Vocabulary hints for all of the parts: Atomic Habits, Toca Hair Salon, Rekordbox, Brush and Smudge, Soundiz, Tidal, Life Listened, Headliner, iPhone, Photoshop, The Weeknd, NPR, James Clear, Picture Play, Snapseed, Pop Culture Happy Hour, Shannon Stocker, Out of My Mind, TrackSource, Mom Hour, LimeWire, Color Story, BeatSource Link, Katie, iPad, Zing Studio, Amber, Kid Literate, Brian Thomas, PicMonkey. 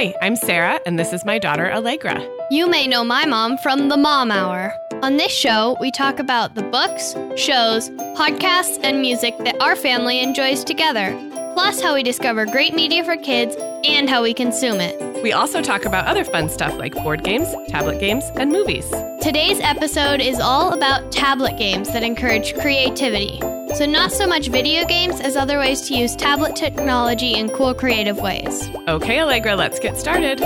Hi, I'm Sarah, and this is my daughter, Allegra. You may know my mom from the Mom Hour. On this show, we talk about the books, shows, podcasts, and music that our family enjoys together, plus how we discover great media for kids and how we consume it. We also talk about other fun stuff like board games, tablet games, and movies. Today's episode is all about tablet games that encourage creativity. So not so much video games as other ways to use tablet technology in cool, creative ways. Okay, Allegra, let's get started.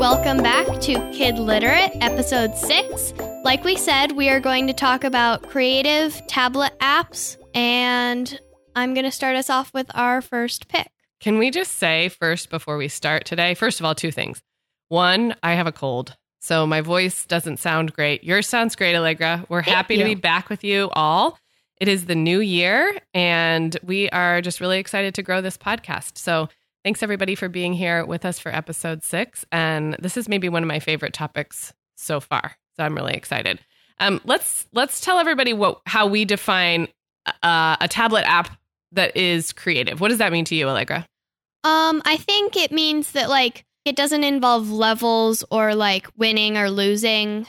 Welcome back to Kid Literate, Episode 6. Like we said, we are going to talk about creative tablet apps, and I'm going to start us off with our first pick. Can we just say first before we start today, first of all, two things. One, I have a cold, so my voice doesn't sound great. Yours sounds great, Allegra. We're happy to be back with you all. It is the new year, and we are just really excited to grow this podcast. So thanks, everybody, for being here with us for episode 6. And this is maybe one of my favorite topics so far, so I'm really excited. Let's tell everybody how we define a tablet app that is creative. What does that mean to you, Allegra? I think it means that, like, it doesn't involve levels or, like, winning or losing,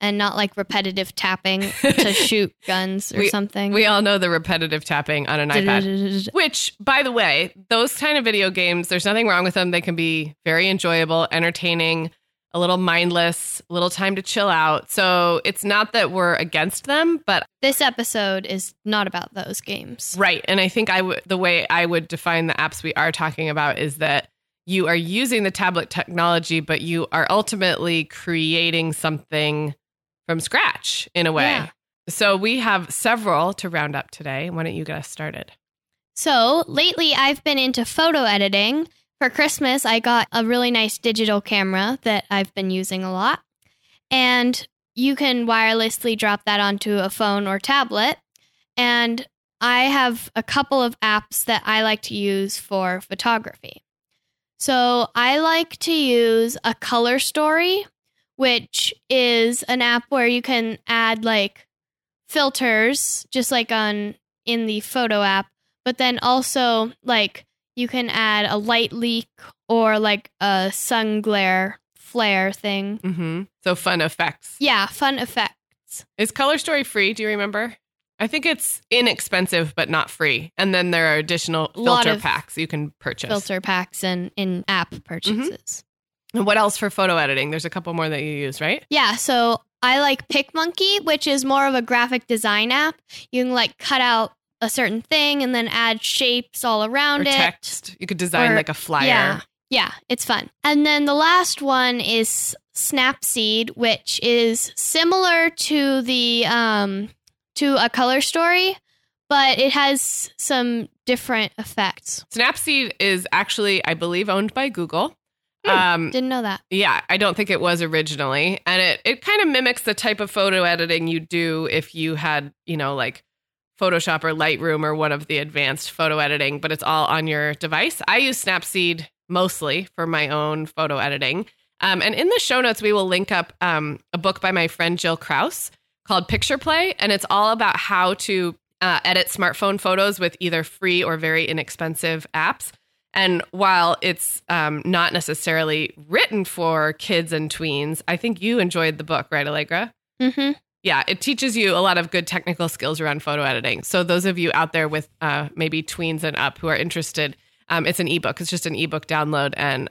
and not like repetitive tapping to shoot guns or something. We all know the repetitive tapping on an iPad, which, by the way, those kind of video games, there's nothing wrong with them. They can be very enjoyable, entertaining, a little mindless, a little time to chill out. So it's not that we're against them, but this episode is not about those games. Right. And I think the way I would define the apps we are talking about is that you are using the tablet technology, but you are ultimately creating something from scratch in a way. Yeah. So we have several to round up today. Why don't you get us started? So lately I've been into photo editing. For Christmas, I got a really nice digital camera that I've been using a lot. And you can wirelessly drop that onto a phone or tablet. And I have a couple of apps that I like to use for photography. So I like to use a Color Story, which is an app where you can add, like, filters, just like in the photo app. But then also, like, you can add a light leak or, like, a sun glare flare thing. Mm-hmm. So fun effects. Yeah, fun effects. Is Color Story free? Do you remember? I think it's inexpensive, but not free. And then there are additional filter packs you can purchase. Filter packs and in-app purchases. Mm-hmm. And what else for photo editing? There's a couple more that you use, right? Yeah. So I like PicMonkey, which is more of a graphic design app. You can, like, cut out a certain thing and then add shapes all around it. Text. You could design like a flyer. Yeah. It's fun. And then the last one is Snapseed, which is similar to the to a Color Story, but it has some different effects. Snapseed is actually, I believe, owned by Google. Didn't know that. Yeah, I don't think it was originally. And it kind of mimics the type of photo editing you do if you had, like Photoshop or Lightroom or one of the advanced photo editing, but it's all on your device. I use Snapseed mostly for my own photo editing. And in the show notes, we will link up a book by my friend Jill Krause called Picture Play. And it's all about how to edit smartphone photos with either free or very inexpensive apps. And while it's not necessarily written for kids and tweens, I think you enjoyed the book, right, Allegra? Mm-hmm. Yeah, it teaches you a lot of good technical skills around photo editing. So those of you out there with maybe tweens and up who are interested, it's an ebook. It's just an ebook download, and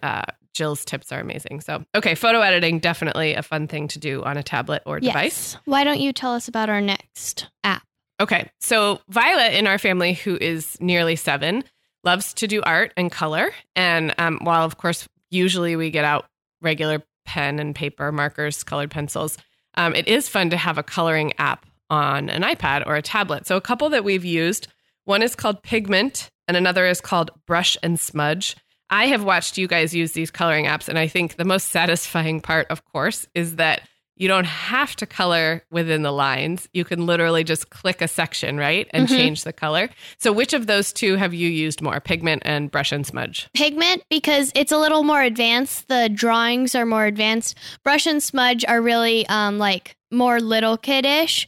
Jill's tips are amazing. So, okay, photo editing, definitely a fun thing to do on a tablet or device. Why don't you tell us about our next app? Okay, so Violet in our family, who is nearly 7, loves to do art and color. And while, of course, usually we get out regular pen and paper, markers, colored pencils, it is fun to have a coloring app on an iPad or a tablet. So a couple that we've used, one is called Pigment and another is called Brush and Smudge. I have watched you guys use these coloring apps, and I think the most satisfying part, of course, is that you don't have to color within the lines. You can literally just click a section, right? And change the color. So which of those two have you used more, Pigment and Brush and Smudge? Pigment, because it's a little more advanced. The drawings are more advanced. Brush and Smudge are really more little kiddish,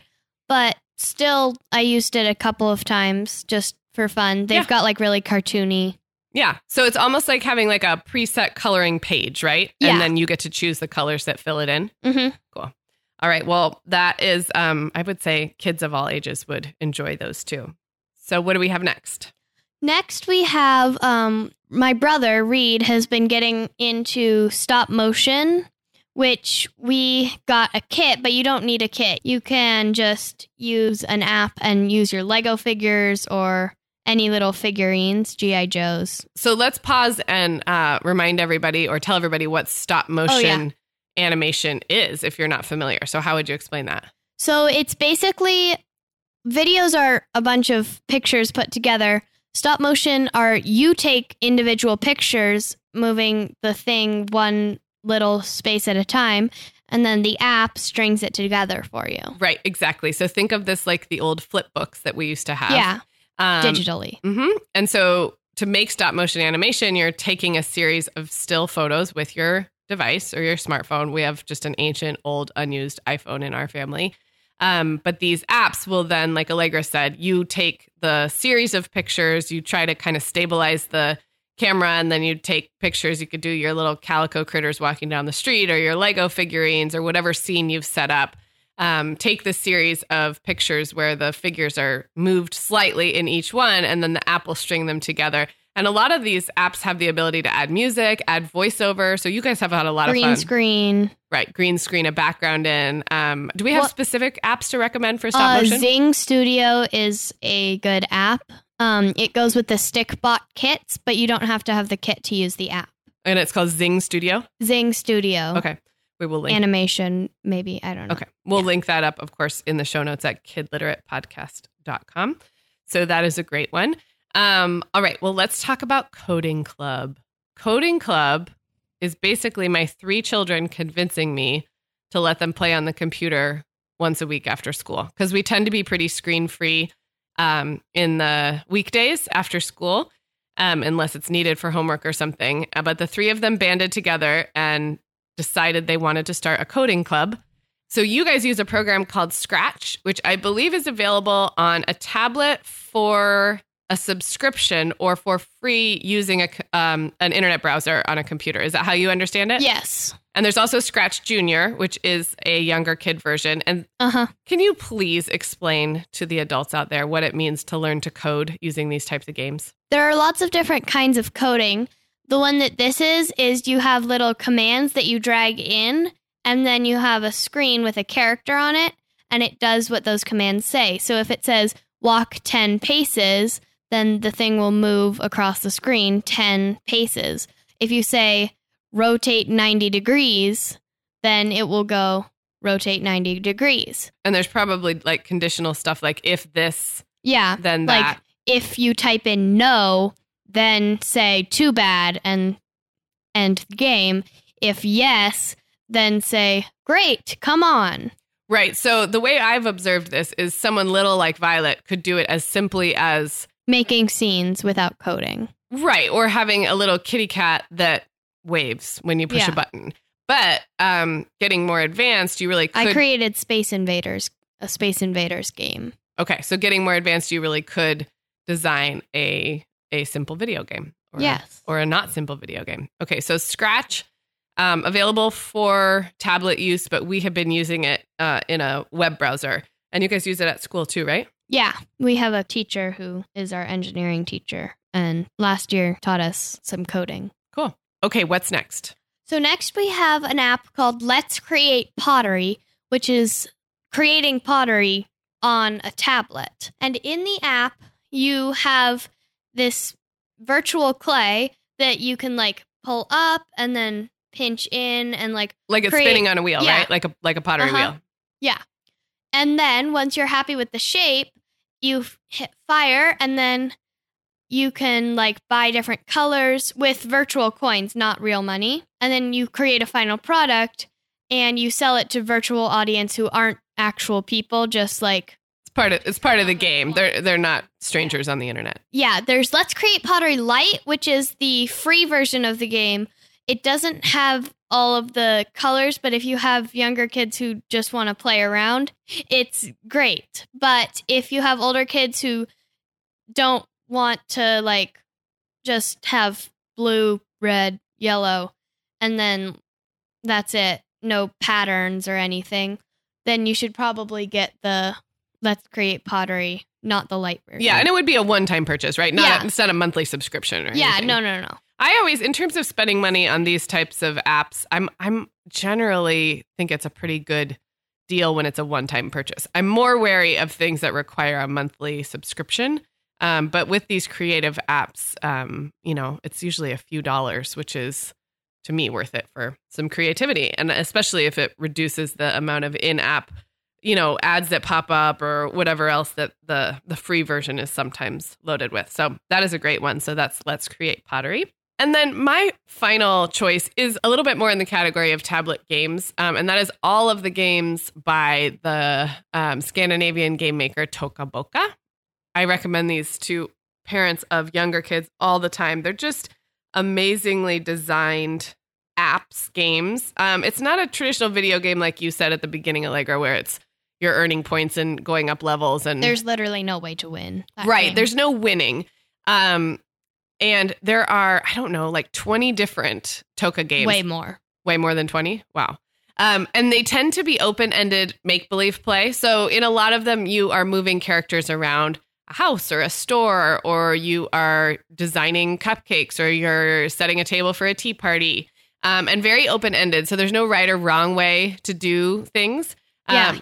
but still I used it a couple of times just for fun. They've got really cartoony Yeah. So it's almost like having like a preset coloring page, right? Yeah. And then you get to choose the colors that fill it in. Mm-hmm. Cool. All right. Well, that is, I would say kids of all ages would enjoy those too. So what do we have next? Next, we have my brother, Reed, has been getting into stop motion, which we got a kit, but you don't need a kit. You can just use an app and use your Lego figures or any little figurines, G.I. Joes. So let's pause and remind everybody or tell everybody what stop motion animation is if you're not familiar. So how would you explain that? So it's basically videos are a bunch of pictures put together. Stop motion are you take individual pictures, moving the thing one little space at a time, and then the app strings it together for you. Right, exactly. So think of this like the old flip books that we used to have. Yeah, digitally. Mm-hmm. And so to make stop motion animation, you're taking a series of still photos with your device or your smartphone. We have just an ancient, old, unused iPhone in our family. But these apps will then, like Allegra said, you take the series of pictures, you try to kind of stabilize the camera, and then you take pictures. You could do your little calico critters walking down the street or your Lego figurines or whatever scene you've set up. Take the series of pictures where the figures are moved slightly in each one, and then the app will string them together. And a lot of these apps have the ability to add music, add voiceover. So you guys have had a lot of fun. Green screen. Right. Green screen, a background in. Do we have specific apps to recommend for stop motion? Zing Studio is a good app. It goes with the Stickbot kits, but you don't have to have the kit to use the app. And it's called Zing Studio? Zing Studio. Okay. We will link. Animation, maybe. I don't know. Okay. We'll link that up, of course, in the show notes at kidliteratepodcast.com. So that is a great one. All right. Well, let's talk about Coding Club. Coding Club is basically my three children convincing me to let them play on the computer once a week after school, because we tend to be pretty screen free in the weekdays after school, unless it's needed for homework or something. But the three of them banded together and decided they wanted to start a coding club. So you guys use a program called Scratch, which I believe is available on a tablet for a subscription or for free using an internet browser on a computer. Is that how you understand it? Yes. And there's also Scratch Junior, which is a younger kid version. And can you please explain to the adults out there what it means to learn to code using these types of games? There are lots of different kinds of coding. The one that this is you have little commands that you drag in, and then you have a screen with a character on it, and it does what those commands say. So if it says walk 10 paces, then the thing will move across the screen 10 paces. If you say rotate 90 degrees, then it will go rotate 90 degrees. And there's probably like conditional stuff like if this, then that. Like if you type in no, then say too bad and end the game. If yes, then say great, come on. Right. So the way I've observed this is someone little like Violet could do it as simply as making scenes without coding. Right. Or having a little kitty cat that waves when you push a button. But getting more advanced, you really could. I created a Space Invaders game. Okay. So getting more advanced, you really could design a simple video game. Or, or a not simple video game. Okay. So Scratch, available for tablet use, but we have been using it in a web browser. And you guys use it at school too, right? Yeah, we have a teacher who is our engineering teacher, and last year taught us some coding. Cool. Okay, what's next? So next we have an app called Let's Create Pottery, which is creating pottery on a tablet. And in the app, you have this virtual clay that you can like pull up and then pinch in and like it's spinning on a wheel, right? Like a pottery wheel. Yeah. And then once you're happy with the shape, you hit fire, and then you can like buy different colors with virtual coins, not real money. And then you create a final product and you sell it to virtual audience who aren't actual people, just like it's part of the game. They're not strangers on the internet. Yeah, there's Let's Create Pottery Lite, which is the free version of the game. It doesn't have all of the colors, but if you have younger kids who just want to play around, it's great. But if you have older kids who don't want to like just have blue, red, yellow, and then that's it. No patterns or anything. Then you should probably get the Let's Create Pottery, not the light version. Yeah, and it would be a one-time purchase, right? It's not a monthly subscription or anything. Yeah, no. I always, in terms of spending money on these types of apps, I'm generally think it's a pretty good deal when it's a one-time purchase. I'm more wary of things that require a monthly subscription. But with these creative apps, it's usually a few dollars, which is, to me, worth it for some creativity. And especially if it reduces the amount of in-app, ads that pop up or whatever else that the free version is sometimes loaded with. So that is a great one. So that's Let's Create Pottery. And then my final choice is a little bit more in the category of tablet games. And that is all of the games by the Scandinavian game maker Toca Boca. I recommend these to parents of younger kids all the time. They're just amazingly designed apps, games. It's not a traditional video game like you said at the beginning, Allegra, where it's you're earning points and going up levels. And there's literally no way to win. Right. Game. There's no winning. And there are, 20 different Toca games. Way more than 20. Wow. And they tend to be open-ended make-believe play. So in a lot of them, you are moving characters around a house or a store, or you are designing cupcakes, or you're setting a table for a tea party, and very open-ended. So there's no right or wrong way to do things.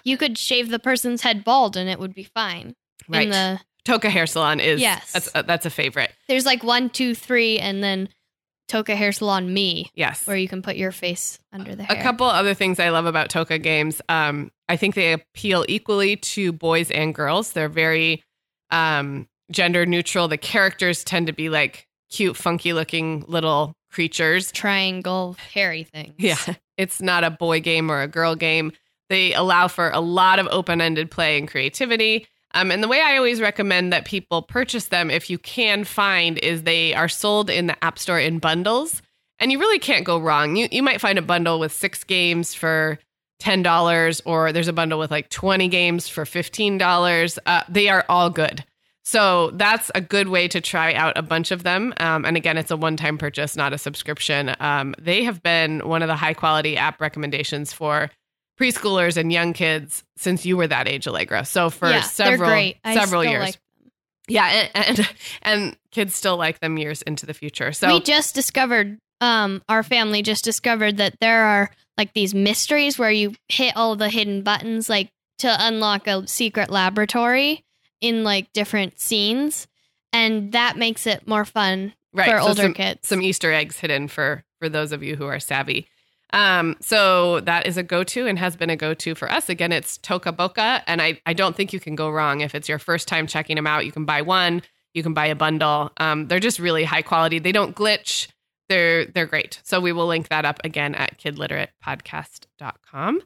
You could shave the person's head bald and it would be fine. Right. Toca Hair Salon is, yes. That's a favorite. There's 1, 2, 3, and then Toca Hair Salon Me. Yes. Where you can put your face under the hair. A couple other things I love about Toca games. I think they appeal equally to boys and girls. They're very gender neutral. The characters tend to be cute, funky looking little creatures. Triangle, hairy things. Yeah. It's not a boy game or a girl game. They allow for a lot of open-ended play and creativity. And the way I always recommend that people purchase them, if you can find, is they are sold in the App Store in bundles. And you really can't go wrong. You might find a bundle with 6 games for $10, or there's a bundle with 20 games for $15. They are all good. So that's a good way to try out a bunch of them. And again, it's a one-time purchase, not a subscription. They have been one of the high-quality app recommendations for preschoolers and young kids since you were that age, Allegra. So for several years. Yeah, and kids still like them years into the future. So we just discovered, our family just discovered that there are these mysteries where you hit all the hidden buttons, to unlock a secret laboratory in different scenes, and that makes it more fun for older kids. Some Easter eggs hidden for those of you who are savvy. So that is a go-to and has been a go-to for us. Again, it's Toca Boca, and I don't think you can go wrong. If it's your first time checking them out, you can buy one, you can buy a bundle. They're just really high quality. They don't glitch. They're great. So we will link that up again at kidliteratepodcast.com.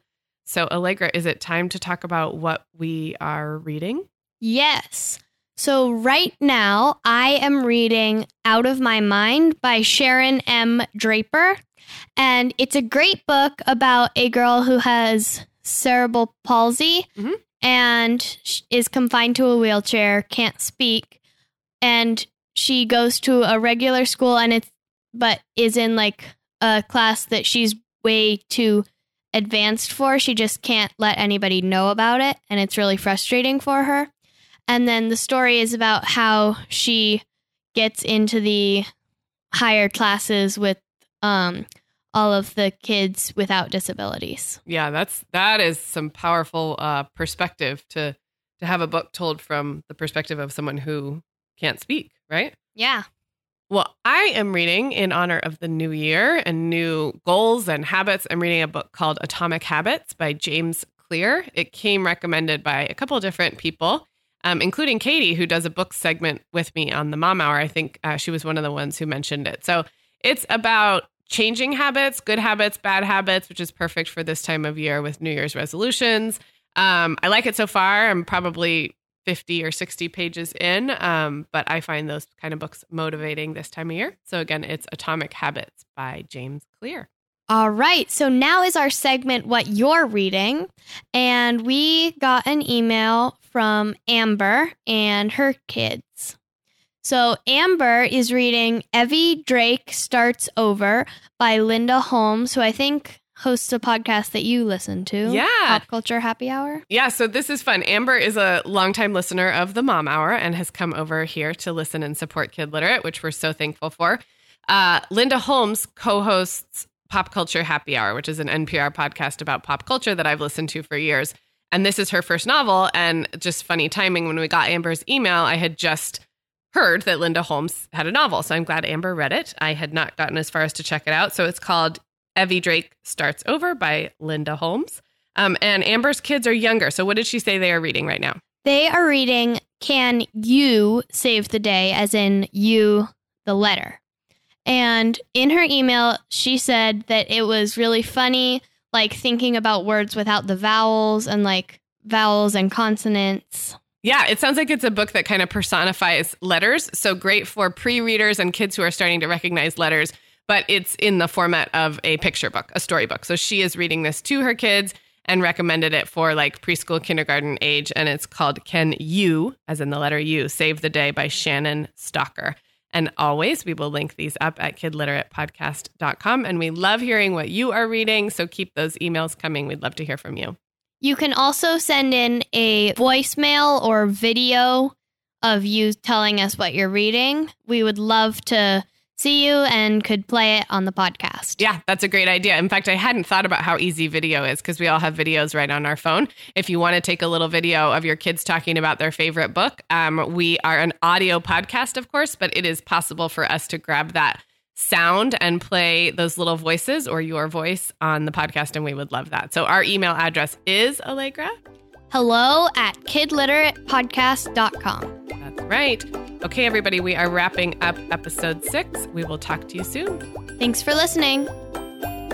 So Allegra, is it time to talk about what we are reading? Yes. So right now I am reading Out of My Mind by Sharon M. Draper. And it's a great book about a girl who has cerebral palsy and is confined to a wheelchair, can't speak. And she goes to a regular school but is in a class that she's way too advanced for. She just can't let anybody know about it. And it's really frustrating for her. And then the story is about how she gets into the higher classes with all of the kids without disabilities. Yeah, that is some powerful perspective to have a book told from the perspective of someone who can't speak, right? Yeah. Well, I am reading, in honor of the new year and new goals and habits, I'm reading a book called Atomic Habits by James Clear. It came recommended by a couple of different people, including Katie, who does a book segment with me on the Mom Hour. I think she was one of the ones who mentioned it. So it's about changing habits, good habits, bad habits, which is perfect for this time of year with New Year's resolutions. I like it so far. I'm probably 50 or 60 pages in, but I find those kind of books motivating this time of year. So again, it's Atomic Habits by James Clear. All right. So now is our segment, What You're Reading. And we got an email from Amber and her kids. So Amber is reading Evie Drake Starts Over by Linda Holmes, who I think hosts a podcast that you listen to. Yeah. Pop Culture Happy Hour. Yeah, so this is fun. Amber is a longtime listener of the Mom Hour and has come over here to listen and support Kid Literate, which we're so thankful for. Linda Holmes co-hosts Pop Culture Happy Hour, which is an NPR podcast about pop culture that I've listened to for years. And this is her first novel. And just funny timing, when we got Amber's email, I had just heard that Linda Holmes had a novel. So I'm glad Amber read it. I had not gotten as far as to check it out. So it's called Evie Drake Starts Over by Linda Holmes. And Amber's kids are younger. So what did she say they are reading right now? They are reading Can You Save the Day, as in you, the letter. And in her email, she said that it was really funny, like thinking about words without the vowels and like vowels and consonants. Yeah, it sounds like it's a book that kind of personifies letters. So great for pre-readers and kids who are starting to recognize letters, but it's in the format of a picture book, a storybook. So she is reading this to her kids and recommended it for like preschool, kindergarten age. And it's called Can You, as in the letter U, Save the Day by Shannon Stocker. And always, we will link these up at kidliteratepodcast.com. And we love hearing what you are reading. So keep those emails coming. We'd love to hear from you. You can also send in a voicemail or video of you telling us what you're reading. We would love to see you and could play it on the podcast. Yeah, that's a great idea. In fact, I hadn't thought about how easy video is because we all have videos right on our phone. If you want to take a little video of your kids talking about their favorite book, we are an audio podcast, of course, but it is possible for us to grab that sound and play those little voices or your voice on the podcast, and we would love that. So our email address is Allegra. hello@kidliteratepodcast.com. That's right. Okay, everybody, we are wrapping up episode 6. We will talk to you soon. Thanks for listening.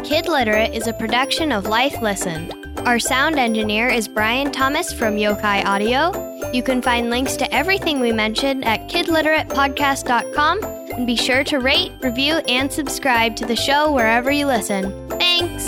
Kid Literate is a production of Life Listened. Our sound engineer is Brian Thomas from Yokai Audio. You can find links to everything we mentioned at kidliteratepodcast.com, and be sure to rate, review, and subscribe to the show wherever you listen. Thanks!